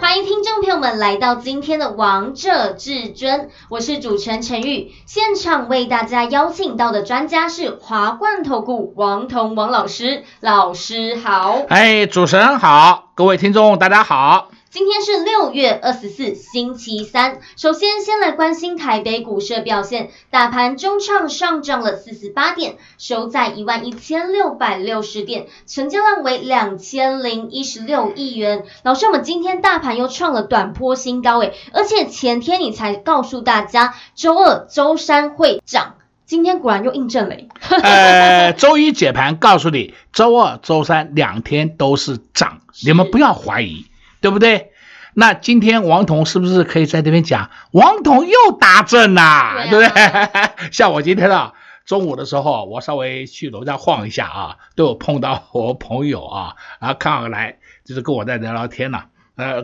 欢迎听众朋友们来到今天的王者至尊，我是主持人陈玉，现场为大家邀请到的专家是华冠投顾王彤王老师，老师好。哎，主持人好，各位听众大家好。今天是6月24日，星期三。首先，先来关心台北股市的表现。大盘中场上涨了48点，收在 11,660 点，成交量为 2,016 亿元。老师，我们今天大盘又创了短波新高诶，而且前天你才告诉大家，周二、周三会涨。今天果然又印证了周一解盘告诉你，周二、周三两天都是涨，你们不要怀疑。对不对？那今天王彤是不是可以在这边讲王彤又打正啦、对不对？像我今天啊中午的时候我稍微去楼下晃一下啊，都有碰到我朋友啊，然后看上来就是跟我在聊聊天了、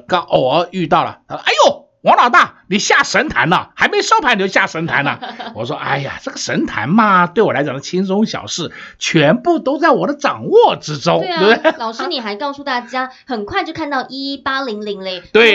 刚偶尔遇到了，哎呦王老大你下神坛了，还没收盘你就下神坛了。我说哎呀这个神坛嘛对我来讲的轻松小事，全部都在我的掌握之中。对，老师你还告诉大家很快就看到11800嘞。对，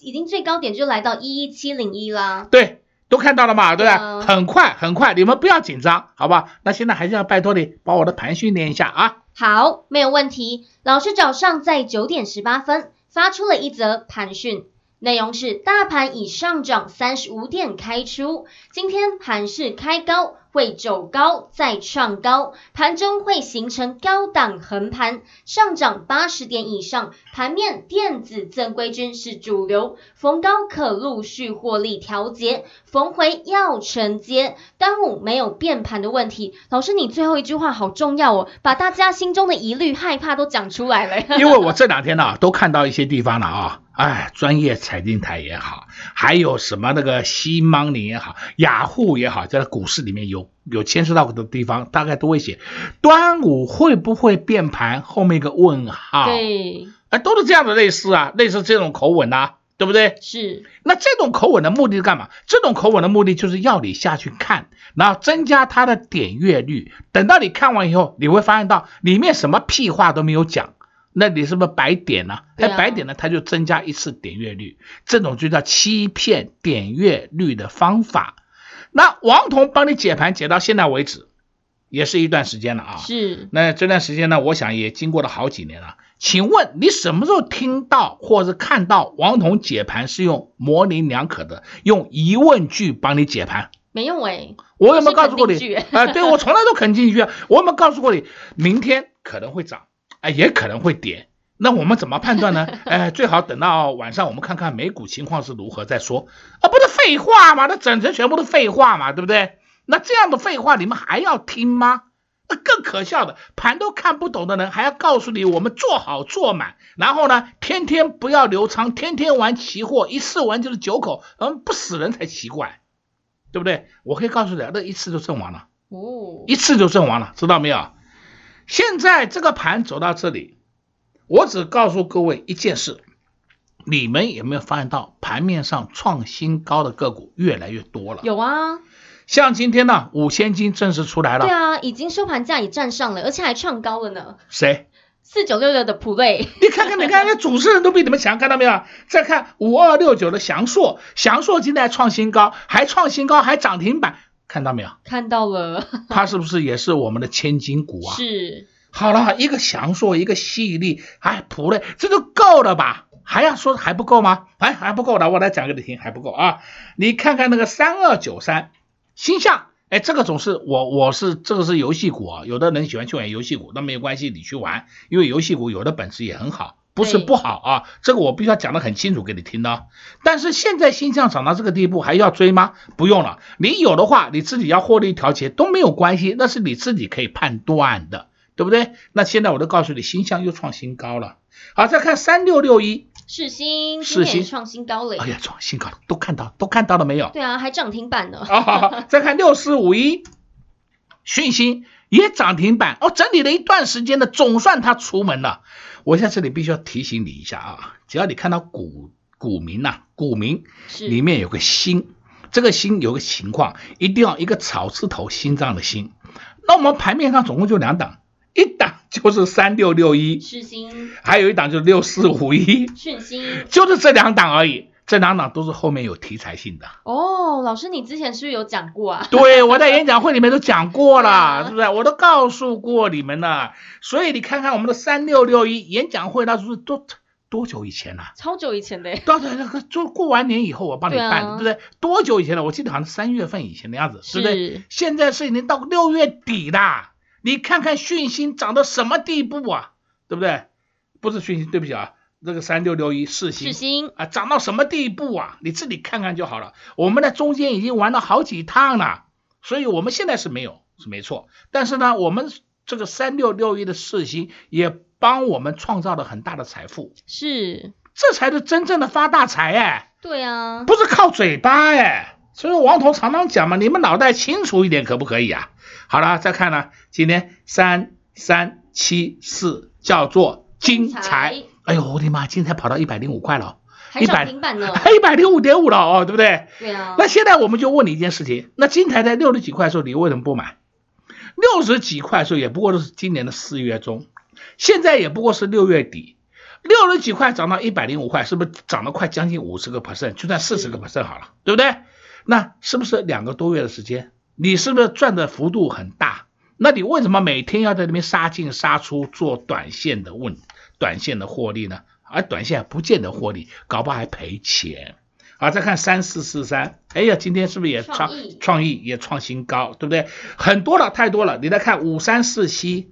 已经最高点就来到11701啦。对，都看到了嘛，对不对？很快你们不要紧张好不好？那现在还是要拜托你把我的盘训练一下啊。好，没有问题。老师早上在9点18分发出了一则盘训。内容是大盘已上涨35点开出，今天盘势开高，会走高再创高，盘中会形成高档横盘，上涨80点以上，盘面电子正规军是主流，逢高可陆续获利调节，逢回要承接，端午没有变盘的问题。老师你最后一句话好重要哦，把大家心中的疑虑害怕都讲出来了。因为我这两天啊都看到一些地方了啊，哎，专业财经台也好，还有什么那个西芒林也好，雅虎也好，在股市里面有牵涉到的地方，大概都会写端午会不会变盘，后面一个问号。对，都是这样的类似这种口吻啊，对不对？是。那这种口吻的目的是干嘛？这种口吻的目的就是要你下去看，然后增加它的点阅率。等到你看完以后，你会发现到里面什么屁话都没有讲。那你是不是白点呢？白点呢，它就增加一次点阅率，这种就叫欺骗点阅率的方法。那王彤帮你解盘解到现在为止，也是一段时间了啊。是。那这段时间呢，我想也经过了好几年了。请问你什么时候听到或者看到王彤解盘是用模棱两可的，用疑问句帮你解盘？没有哎。我有没有告诉过你？对，我从来都肯定句。我有没有告诉过你，明天可能会涨？也可能会跌，那我们怎么判断呢？最好等到晚上我们看看美股情况是如何再说。不是废话嘛，那整成全部都废话嘛，对不对？那这样的废话你们还要听吗？那更可笑的，盘都看不懂的人还要告诉你我们做好做满，然后呢天天不要留仓，天天玩期货，一次玩就是9口，不死人才奇怪，对不对？我可以告诉你，那一次就阵亡了，一次就阵亡了，知道没有？现在这个盘走到这里，我只告诉各位一件事，你们有没有发现到盘面上创新高的个股越来越多了？有啊，像今天呢5000金正式出来了。对啊，已经收盘价也站上了，而且还创高了呢。谁？4966的普瑞。你看看，那主持人都比你们强，看到没有？再看5269的翔硕，翔硕今天还创新高，还涨停板。看到没有？看到了。它是不是也是我们的千金股啊？是。好了，一个翔硕，一个吸力，普瑞，这就够了吧？还要说还不够吗？还不够的，我来讲给你听，还不够啊！你看看那个3293星象，这个总是这个是游戏股啊。有的人喜欢去玩游戏股，那没有关系，你去玩，因为游戏股有的本质也很好，不是不好啊。这个我必须要讲得很清楚给你听的。但是现在星象涨到这个地步还要追吗？不用了，你有的话你自己要获利调节都没有关系，那是你自己可以判断的，对不对？那现在我都告诉你，星象又创新高了。好，再看3661世芯今天也创新高了，哎呀，创新高了，都看到了没有？对啊，还涨停板呢。哦，好，再看6451，讯芯也涨停板哦，整理了一段时间的，总算它出门了。我在这里必须要提醒你一下啊，只要你看到股民呐，股民里面有个心，这个心有个情况，一定要一个草字头心脏的心。那我们盘面上总共就两档，一档就是3661世芯，还有一档就是6451讯芯，就是这两档而已。这两档都是后面有题材性的。哦，老师，你之前是不是有讲过啊？对，我在演讲会里面都讲过了，是不是？我都告诉过你们了。所以你看看我们的3661演讲会，那是多久以前了？超久以前的。对，就过完年以后我帮你办，对不对？多久以前了？我记得好像3月份以前的样子，对不对？现在是已经到6月底啦。你看看讯芯涨到什么地步啊？对不对？不是讯芯，对不起啊。这个3661世芯啊，涨到什么地步啊？你自己看看就好了。我们在中间已经玩了好几趟了，所以我们现在是没有是没错。但是呢，我们这个3661的世芯也帮我们创造了很大的财富，是，这才是真正的发大财哎。对啊，不是靠嘴巴哎。所以王彤常常讲嘛，你们脑袋清楚一点可不可以啊？好了，再看呢，今天3374叫做精彩。哎呦，我的妈！今天才跑到105块了，还涨停板呢，105.5了哦，对不对？对啊。那现在我们就问你一件事情：那金台在60几块的时候，你为什么不买？60几块的时候，也不过是今年的4月中，现在也不过是6月底，60几块涨到105块，是不是涨了快将近50%，就算40%好了，对不对？那是不是2个多月的时间，你是不是赚的幅度很大？那你为什么每天要在那边杀进杀出做短线的问题？短线的获利呢？而短线不见得获利，搞不好还赔钱。好，再看3443，哎呀，今天是不是也创意也创新高，对不对？很多了，太多了。你再看5347，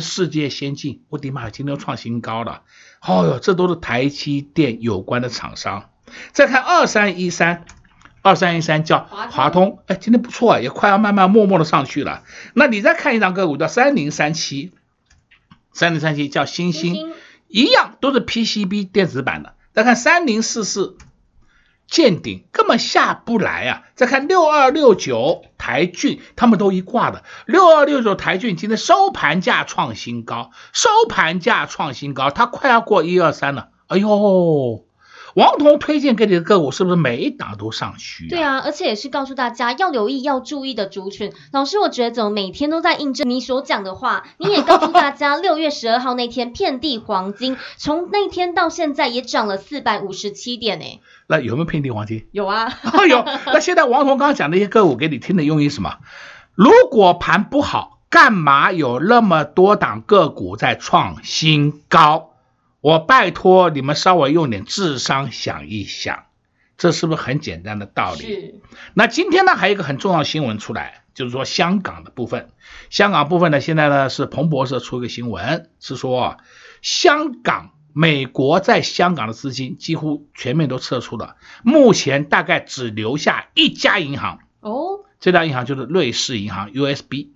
世界先进，我的妈，今天又创新高了。哦哟，这都是台积电有关的厂商。再看2313叫华通，哎，今天不错，也快要慢慢默默的上去了。那你再看一张个股叫3037。3037叫星星，一样都是 PCB 电子版的。再看3044见顶，根本下不来啊。再看6269台骏，他们都一挂的。6269台骏今天收盘价创新高，它快要过123了。哎呦，王彤推荐给你的个股是不是每一档都上去啊？对啊，而且也是告诉大家要留意要注意的族群。老师，我觉得怎么每天都在印证你所讲的话，你也告诉大家6月12号那天遍地黄金，从那天到现在也涨了457点诶。那有没有遍地黄金？有啊。有。那现在王彤刚刚讲的一些个股给你听的用意什么？如果盘不好，干嘛有那么多档个股在创新高？我拜托你们稍微用点智商想一想，这是不是很简单的道理？那今天呢，还有一个很重要的新闻出来，就是说香港的部分。香港部分呢，现在呢是彭博社出一个新闻，是说香港美国在香港的资金几乎全面都撤出了，目前大概只留下一家银行。哦，这家银行就是瑞士银行 USB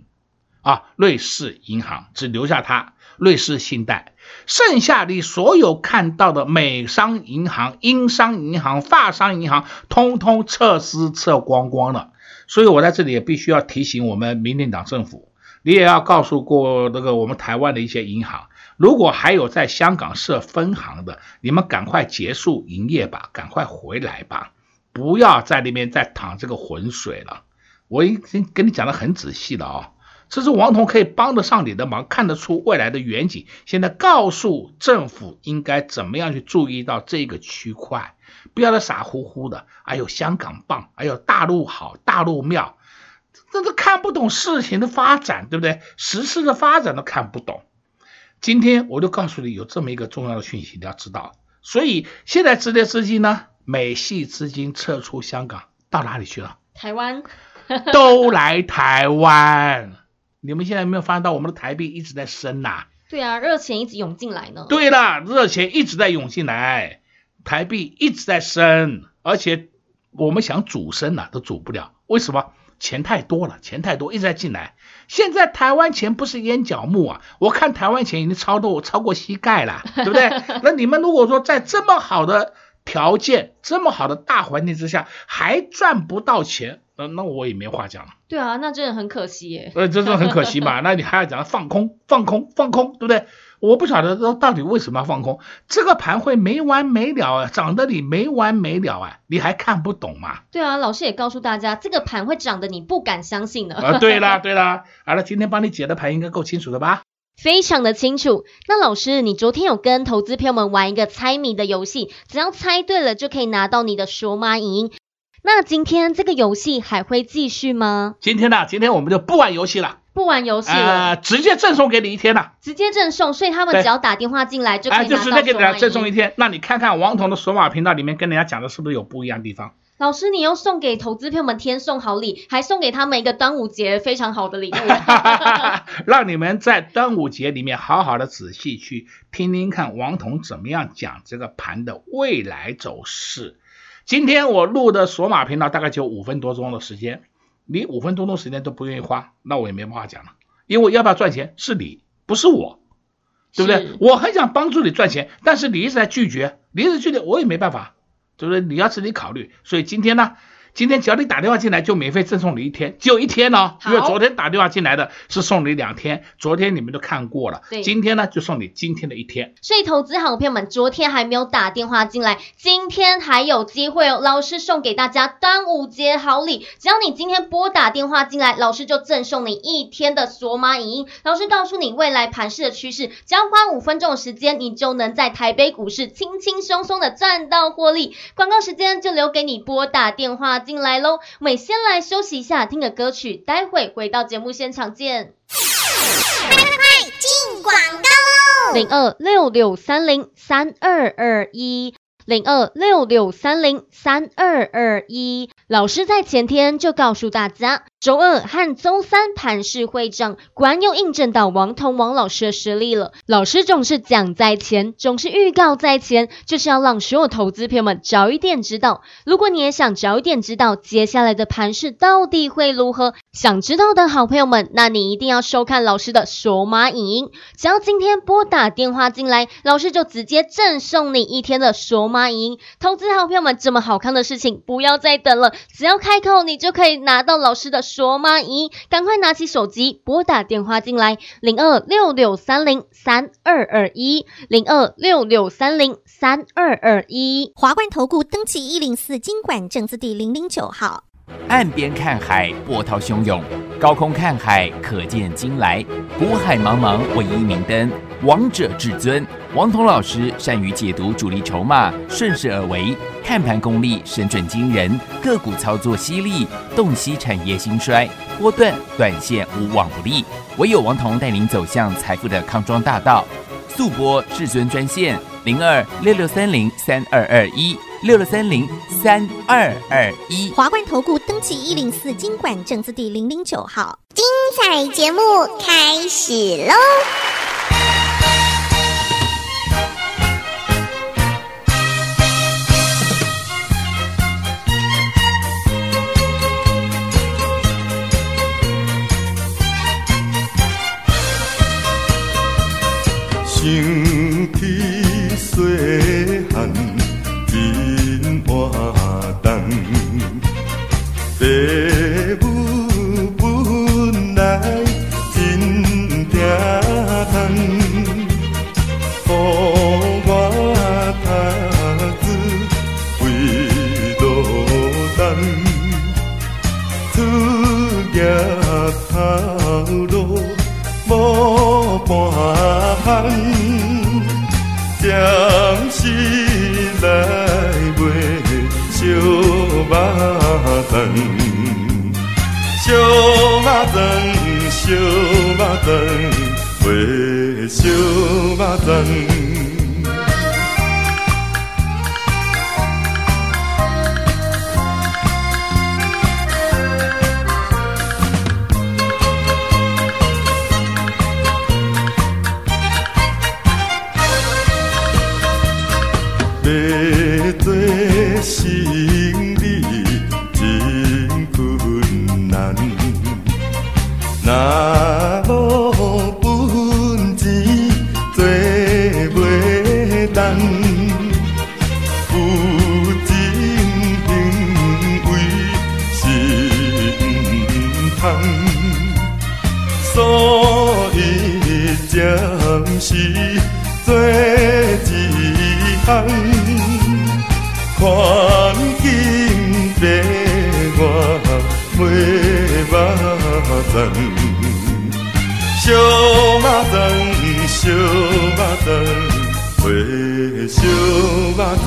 啊，瑞士银行只留下它。瑞士信贷，剩下你所有看到的美商银行、英商银行、法商银行，通通撤资撤光光了。所以我在这里也必须要提醒我们民进党政府，你也要告诉过那个我们台湾的一些银行，如果还有在香港设分行的，你们赶快结束营业吧，赶快回来吧，不要在那边再淌这个浑水了。我已经跟你讲得很仔细了啊。这是王彤可以帮得上你的忙，看得出未来的远景。现在告诉政府应该怎么样去注意到这个区块，不要再傻乎乎的。哎呦，香港棒，哎呦，大陆好，大陆妙，这都看不懂事情的发展，对不对？时事的发展都看不懂。今天我就告诉你有这么一个重要的讯息，你要知道。所以现在直接资金呢，美系资金撤出香港，到哪里去了？台湾，都来台湾。你们现在有没有发现到我们的台币一直在升呐？对啊，热钱一直涌进来呢。对了，热钱一直在涌进来，台币一直在升，而且我们想主升啊，都主不了。为什么？钱太多了，钱太多一直在进来。现在台湾钱不是烟角木啊，我看台湾钱已经超过膝盖了，对不对？那你们如果说在这么好的条件、这么好的大环境之下还赚不到钱，那我也没话讲了。对啊，那真的很可惜耶。真的很可惜嘛。那你还要讲放空，对不对？我不晓得到底为什么要放空，这个盘会没完没了啊，涨得你没完没了啊，你还看不懂嘛？对啊，老师也告诉大家，这个盘会涨得你不敢相信的。对啦，好了，今天帮你解的盘应该够清楚了吧？非常的清楚。那老师，你昨天有跟投资朋友们玩一个猜谜的游戏，只要猜对了就可以拿到你的索马影音。那今天这个游戏还会继续吗？今天我们就不玩游戏了。不玩游戏了，直接赠送给你一天了，直接赠送，所以他们只要打电话进来就可以拿到，就直接给你赠送一天。那你看看王彤的索马频道里面跟人家讲的是不是有不一样的地方？老师，你又送给投资朋友们天送好礼，还送给他们一个端午节非常好的礼物，让你们在端午节里面好好的仔细去听听看王彤怎么样讲这个盘的未来走势。今天我录的索马频道大概就5分多钟的时间，你5分多钟时间都不愿意花，那我也没办法讲了，因为要不要赚钱是你，不是我，对不对？我很想帮助你赚钱，但是你一直在拒绝，我也没办法。对不对？你要自己考虑。所以今天呢，只要你打电话进来，就免费赠送你一天，只有一天哦。因为昨天打电话进来的是送你2天，昨天你们都看过了。今天呢，就送你今天的一天。所以投资好朋友们，昨天还没有打电话进来，今天还有机会哦。老师送给大家端午节好礼，只要你今天拨打电话进来，老师就赠送你一天的索马影音。老师告诉你未来盘势的趋势，只要花5分钟的时间，你就能在台北股市轻轻松松的赚到获利。广告时间就留给你拨打电话进来喽，我们先来休息一下，听个歌曲，待会回到节目现场见。快快快，进广告喽！02-6630-3221，02-6630-3221。老师在前天就告诉大家，周2和周3盘势会涨，果然又印证到王老师的实力了。老师总是讲在前，总是预告在前，就是要让所有投资朋友们早一点知道。如果你也想早一点知道接下来的盘势到底会如何，想知道的好朋友们，那你一定要收看老师的索马影音。只要今天拨打电话进来，老师就直接赠送你一天的索马影音。投资好朋友们，这么好看的事情不要再等了，只要开口你就可以拿到老师的索马影音，赶快拿起手机拨打电话进来，02-6630-3221，02-6630-3221。华冠投顾登记104金管证字第009号。岸边看海，波涛汹涌；高空看海，可见金来。古海茫茫，唯一明灯。王者至尊，王彤老师善于解读主力筹码，顺势而为，看盘功力神准惊人，个股操作犀利，洞悉产业兴衰，波段短线无往不利。唯有王彤带领走向财富的康庄大道。速播至尊专线02-6630-3221。6630-3221。华冠投顾登记104金管证字第009号。精彩节目开始喽！身体细汉。父母本来真疼痛，予我打字为落单，出业头路无半项，暂时来袂烧。小肉粽，袂小肉粽。要做生理真困难，若无本钱，做袂动，有真情为是毋通，所以暂时做一项，环境白我袂目。 小马掌，小马掌，喂，小马掌。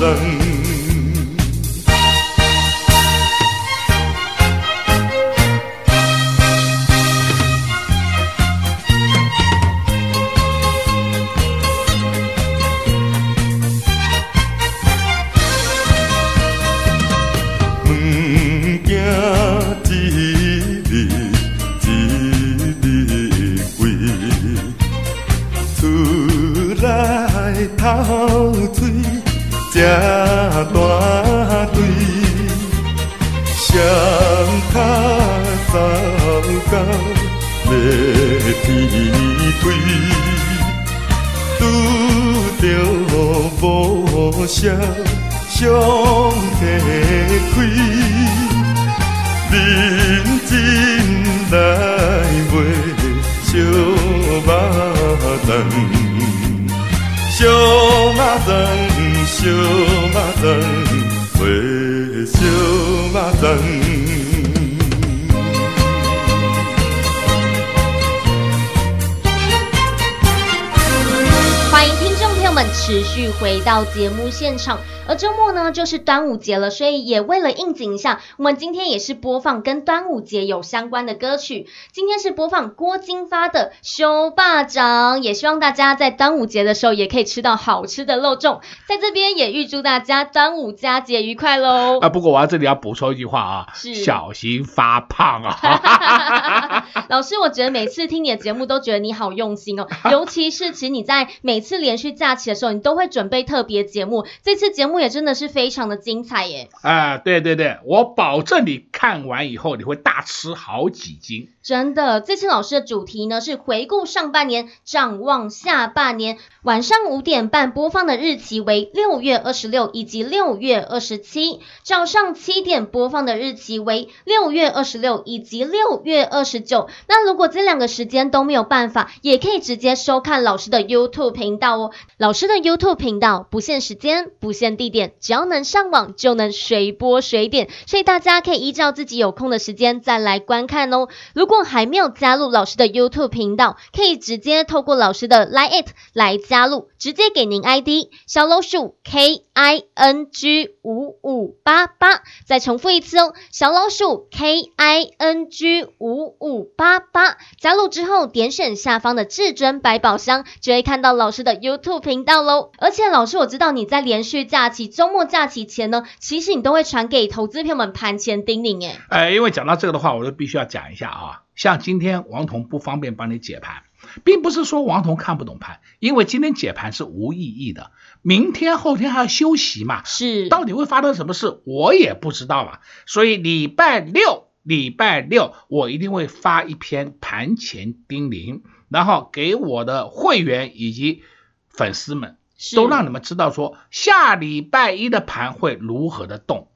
口嘴这大堆，双脚走到要天开，拄着无声想提开，认真来卖小马掌。 小马掌，小马掌，喂，小马掌。 持续回到节目现场，而周末呢就是端午节了，所以也为了应景一下，我们今天也是播放跟端午节有相关的歌曲。今天是播放郭金发的《小巴掌》，也希望大家在端午节的时候也可以吃到好吃的肉粽。在这边也预祝大家端午佳节愉快喽！啊，不过我要这里要补充一句话啊，小心发胖啊！老师，我觉得每次听你的节目都觉得你好用心哦，尤其是其实你在每次连续假期的时候，你都会准备特别节目，这次节目也真的是非常的精彩耶！啊，对对对，我保证你看完以后你会大吃好几斤。真的，这次老师的主题呢是回顾上半年，展望下半年。晚上5点半播放的日期为6月26以及6月27，早上7点播放的日期为6月26以及6月29。那如果这两个时间都没有办法，也可以直接收看老师的 YouTube 频道哦。 老师的 YouTube 频道不限时间、不限地点，只要能上网就能随播随点，所以大家可以依照自己有空的时间再来观看哦。如果还没有加入老师的 YouTube 频道，可以直接透过老师的 Line 来加入，直接给您 ID 小老鼠 KING5588， 再重复一次哦，小老鼠 KING5588， 加入之后点选下方的至尊百宝箱，就会看到老师的 YouTube 频道喽，而且老师，我知道你在连续假期、周末假期前呢，其实你都会传给投资朋友们盘前叮咛耶。因为讲到这个的话，我就必须要讲一下啊，像今天王彤不方便帮你解盘，并不是说王彤看不懂盘，因为今天解盘是无意义的，明天、后天还要休息嘛，是，到底会发生什么事我也不知道嘛，所以礼拜六我一定会发一篇盘前叮咛，然后给我的会员以及 粉丝们都让你们知道说下礼拜一的盘会如何的动，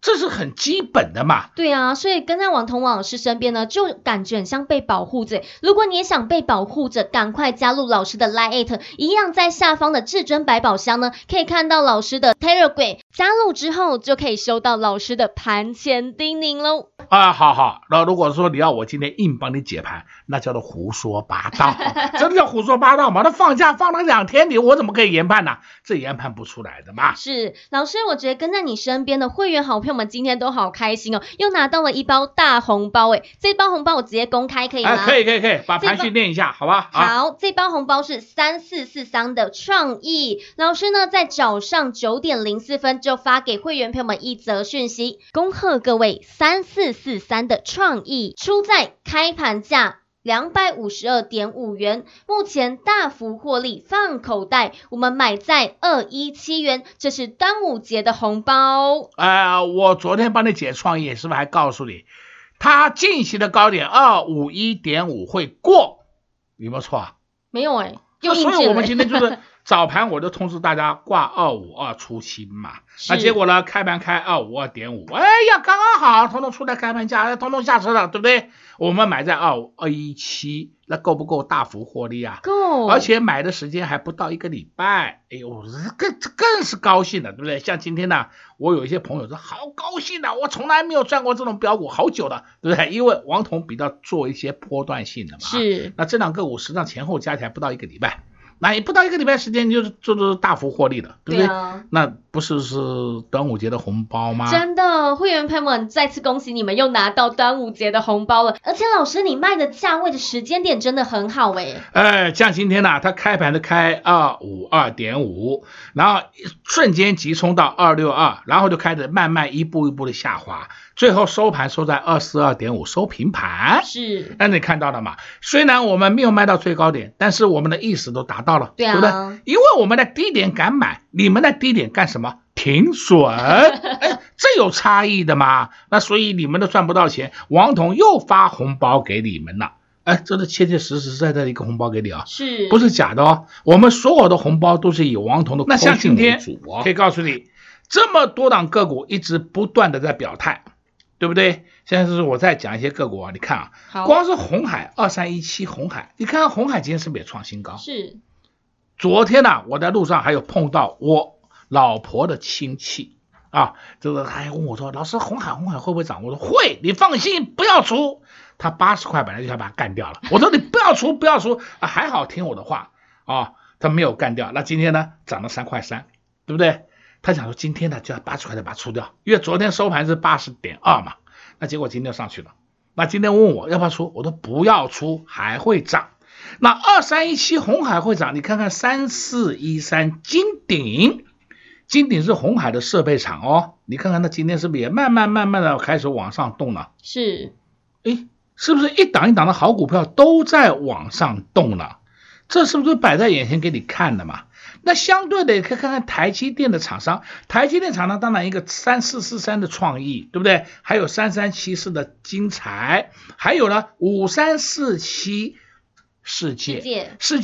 这是很基本的嘛。对啊，所以跟在王彤王老师身边呢，就感觉很像被保护着。如果你也想被保护着，赶快加入老师的 Line@， 一样在下方的至尊百宝箱呢，可以看到老师的 Telegram， 加入之后就可以收到老师的盘前叮咛喽。 啊，好好，那如果说你要我今天硬帮你解盘，那叫做胡说八道，真的叫胡说八道嘛？那放假放了2天，我怎么可以研判呢？这研判不出来的嘛。是老师，我觉得跟在你身边的会员好朋友们今天都好开心哦，又拿到了一包大红包哎！这包红包我直接公开可以吗？啊，可以，把盘序念一下，好吧？好，这包红包是3443的创意老师呢，在早上9点04分就发给会员朋友们一则讯息，恭贺各位3443的创意出在开盘价 252.5 元，目前大幅获利放口袋，我们买在217元，这是端午节的红包。我昨天帮你解创意，是不是还告诉你，它近期的高点251.5会过，有没有错啊？没有哎，又印证了。所以我们今天就是早盘我就通知大家挂252出清嘛，那结果呢开盘开 252.5， 哎呀刚刚好，统统出来开盘价，统统下车了，对不对？我们买在217，那够不够大幅获利啊？够，而且买的时间还不到一个礼拜，哎呦，更是高兴的，对不对？像今天呢，我有一些朋友说好高兴的，我从来没有赚过这种标股好久了，对不对？因为王彤比较做一些波段性的嘛，是。那这两个股实际上前后加起来不到一个礼拜。那也不到一个礼拜时间，你就是做大幅获利的，对不对？对啊、那不是端午节的红包吗？真的，会员朋友们，再次恭喜你们又拿到端午节的红包了。而且老师，你卖的价位的时间点真的很好哎。像今天呢、它开盘的开 252.5， 然后瞬间急冲到262，然后就开始慢慢一步一步的下滑，最后收盘收在 242.5， 收平盘。是。那你看到了吗？虽然我们没有卖到最高点，但是我们的意识都达到。对啊，对不对？因为我们的低点敢买，你们的低点干什么？停损，哎，这有差异的嘛？那所以你们都赚不到钱，王彤又发红包给你们了，哎，这是切切实实在在的一个红包给你啊，是不是假的哦？我们所有的红包都是以王彤的口讯为主哦。可以告诉你，这么多档个股一直不断的在表态，对不对？现在是我在讲一些个股啊，你看啊，光是红海2317红海，你看红海今天是不是也创新高？是。昨天呢、我在路上还有碰到我老婆的亲戚啊，就是他还问我说，老师红海会不会涨？我说会，你放心，不要出。他80块本来就想把他干掉了，我说你不要出、啊，还好听我的话啊，他没有干掉。那今天呢，涨了3.3，对不对？他想说今天呢就要80块的把它出掉，因为昨天收盘是80.2嘛，那结果今天就上去了。那今天问我要不要出，我说不要出，还会涨。那2317红海会涨，你看看3413金鼎是红海的设备厂哦，你看看它今天是不是也慢慢的开始往上动了？是，哎，是不是一档一档的好股票都在往上动了？这是不是摆在眼前给你看的嘛？那相对的也可以看看台积电的厂商，当然一个3443的创意，对不对？还有3374的精彩，还有呢5347。世界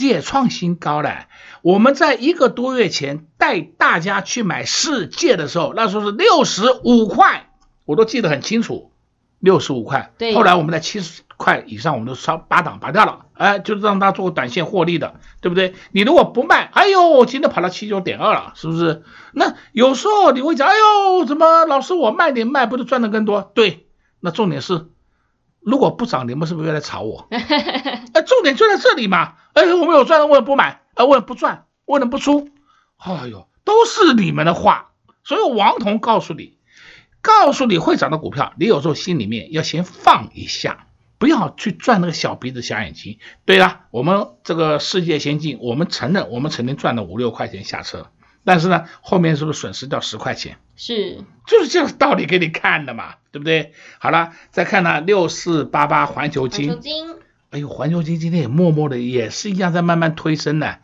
也创新高了。我们在一个多月前带大家去买世界的时候，那时候是65块，我都记得很清楚，65块。对。后来我们在70块以上，我们都8档拔掉了，哎，就让它做短线获利的，对不对？你如果不卖，哎呦，今天跑到 79.2 了，是不是？那有时候你会讲，哎呦，怎么老师我卖不就赚的更多？对，那重点是。如果不涨，你们是不是又来吵我？重点就在这里嘛！我们有赚的，我也不买；我也不赚，我也不出。哎呦，都是你们的话。所以王彤告诉你会涨的股票，你有时候心里面要先放一下，不要去赚那个小鼻子小眼睛。对了，我们这个世界先进，我们承认我们曾经赚了5-6块钱下车，但是呢，后面是不是损失掉10块钱？是，就是这个道理给你看的嘛，对不对？好了，再看呢，6488环球金，哎呦，环球金今天也默默的也是一样在慢慢推升的，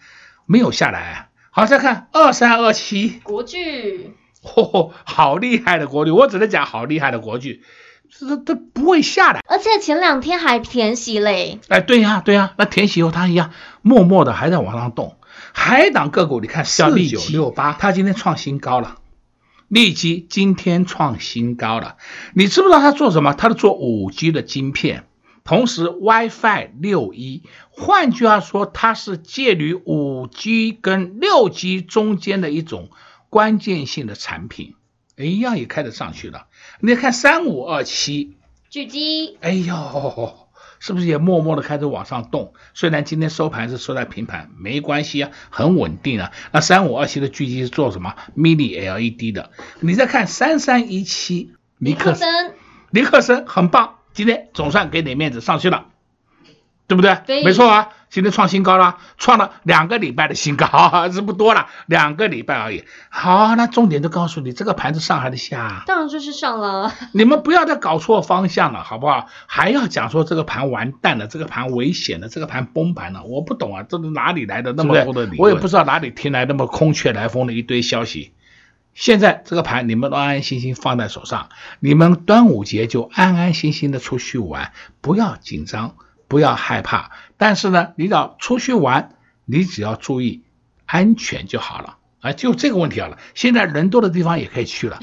没有下来。好，再看2327国巨，好厉害的国巨，我只能讲好厉害的国巨。这不会下来，而且前2天还填息嘞。哎，对呀，那填息以后它一样，默默的还在往上动。海港个股，你看4968，它今天创新高了。利基今天创新高了，你知不知道它做什么？它是做 5G 的晶片，同时 Wi-Fi 6E， 换句话说，它是介于 5G 跟 6G 中间的一种关键性的产品。哎呀，也开始上去了。你看3527，巨基，哎呦，是不是也默默的开始往上动？虽然今天收盘是收在平盘，没关系啊，很稳定啊。那3527的巨基是做什么 ？Mini LED 的。你再看3317尼克森很棒，今天总算给你面子上去了，对不对？对，没错啊。今天创新高了，创了2个礼拜的新高，这不多了，2个礼拜而已。好，那重点就告诉你，这个盘子上还是下？当然就是上了。你们不要再搞错方向了，好不好？还要讲说这个盘完蛋了，这个盘危险了，这个盘崩盘了，我不懂啊，这是哪里来的那么多的理论？我也不知道哪里听来那么空穴来风的一堆消息。现在这个盘你们都安安心心放在手上，你们端午节就安安心心的出去玩，不要紧张，不要害怕。但是呢，你要出去玩，你只要注意安全就好了。 啊，就这个问题好了。现在人多的地方也可以去了，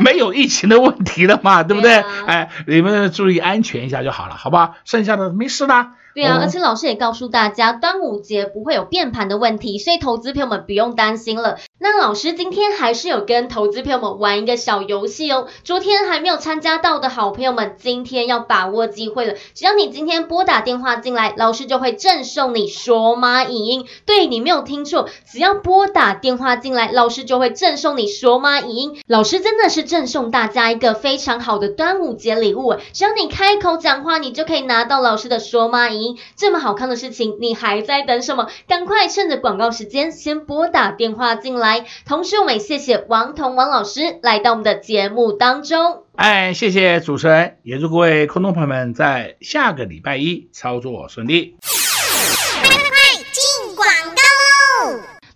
没有疫情的问题了嘛，对不对？哎，你们注意安全一下就好了，好吧？剩下的没事啦。对啊，而且老师也告诉大家，端午节不会有变盘的问题，所以投资朋友们不用担心了。那老师今天还是有跟投资朋友们玩一个小游戏哦。昨天还没有参加到的好朋友们，今天要把握机会了。只要你今天拨打电话进来，老师就会赠送你索马影音。对，你没有听错，只要拨打 电话进来，老师就会赠送你索马影音。老师真的是赠送大家一个非常好的端午节礼物，只要你开口讲话，你就可以拿到老师的索马影音。这么好看的事情，你还在等什么？赶快趁着广告时间先拨打电话进来。同时，我们也谢谢王老师来到我们的节目当中。哎，谢谢主持人，也祝各位观众朋友们在下个礼拜一操作顺利。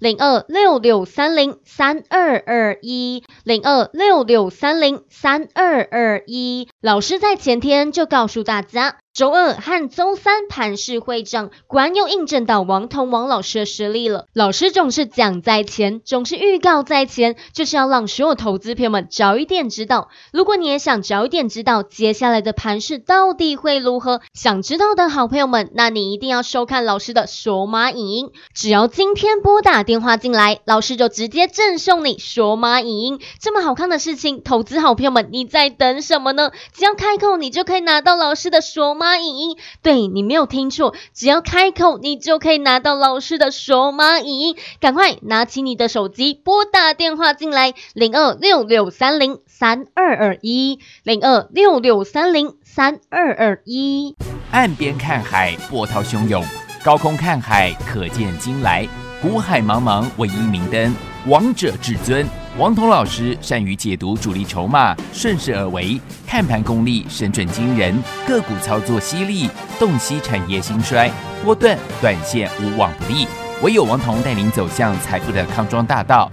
02-6630-3221， 02-6630-3221。老师在前天就告诉大家，周二和周三盘势会涨，果然又印证到王老师的实力了。老师总是讲在前，总是预告在前，就是要让所有投资朋友们早一点知道。如果你也想早一点知道接下来的盘势到底会如何，想知道的好朋友们，那你一定要收看老师的索马影音。只要今天拨打电话进来，老师就直接赠送你索马影音。这么好看的事情，投资好朋友们，你在等什么呢？只要开口，你就可以拿到老师的索马 影音，对你没有听错，只要开口，你就可以拿到老师的索马影音。赶快拿起你的手机，拨打电话进来，02-6630-3221，02-6630-3221。岸边看海，波涛汹涌；高空看海，可见金来。古海茫茫，唯一明灯。王者至尊，王彤老师善于解读主力筹码，顺势而为，看盘功力神准惊人，个股操作犀利，洞悉产业兴衰，波段短线无往不利。唯有王彤带您走向财富的康庄大道。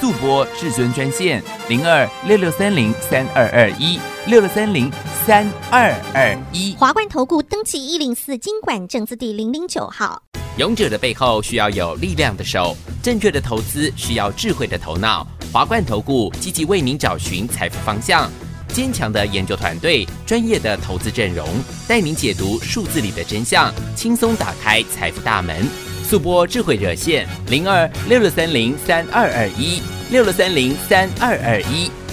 速播至尊专线02-6630-3221，6630-3221。华冠投顾登记104金管证字第009号。 勇者的背后需要有力量的手，正确的投资需要智慧的头脑。华冠投顾积极为您找寻财富方向，坚强的研究团队，专业的投资阵容，带您解读数字里的真相，轻松打开财富大门。速播智慧热线02-6630-3221，6630-3221。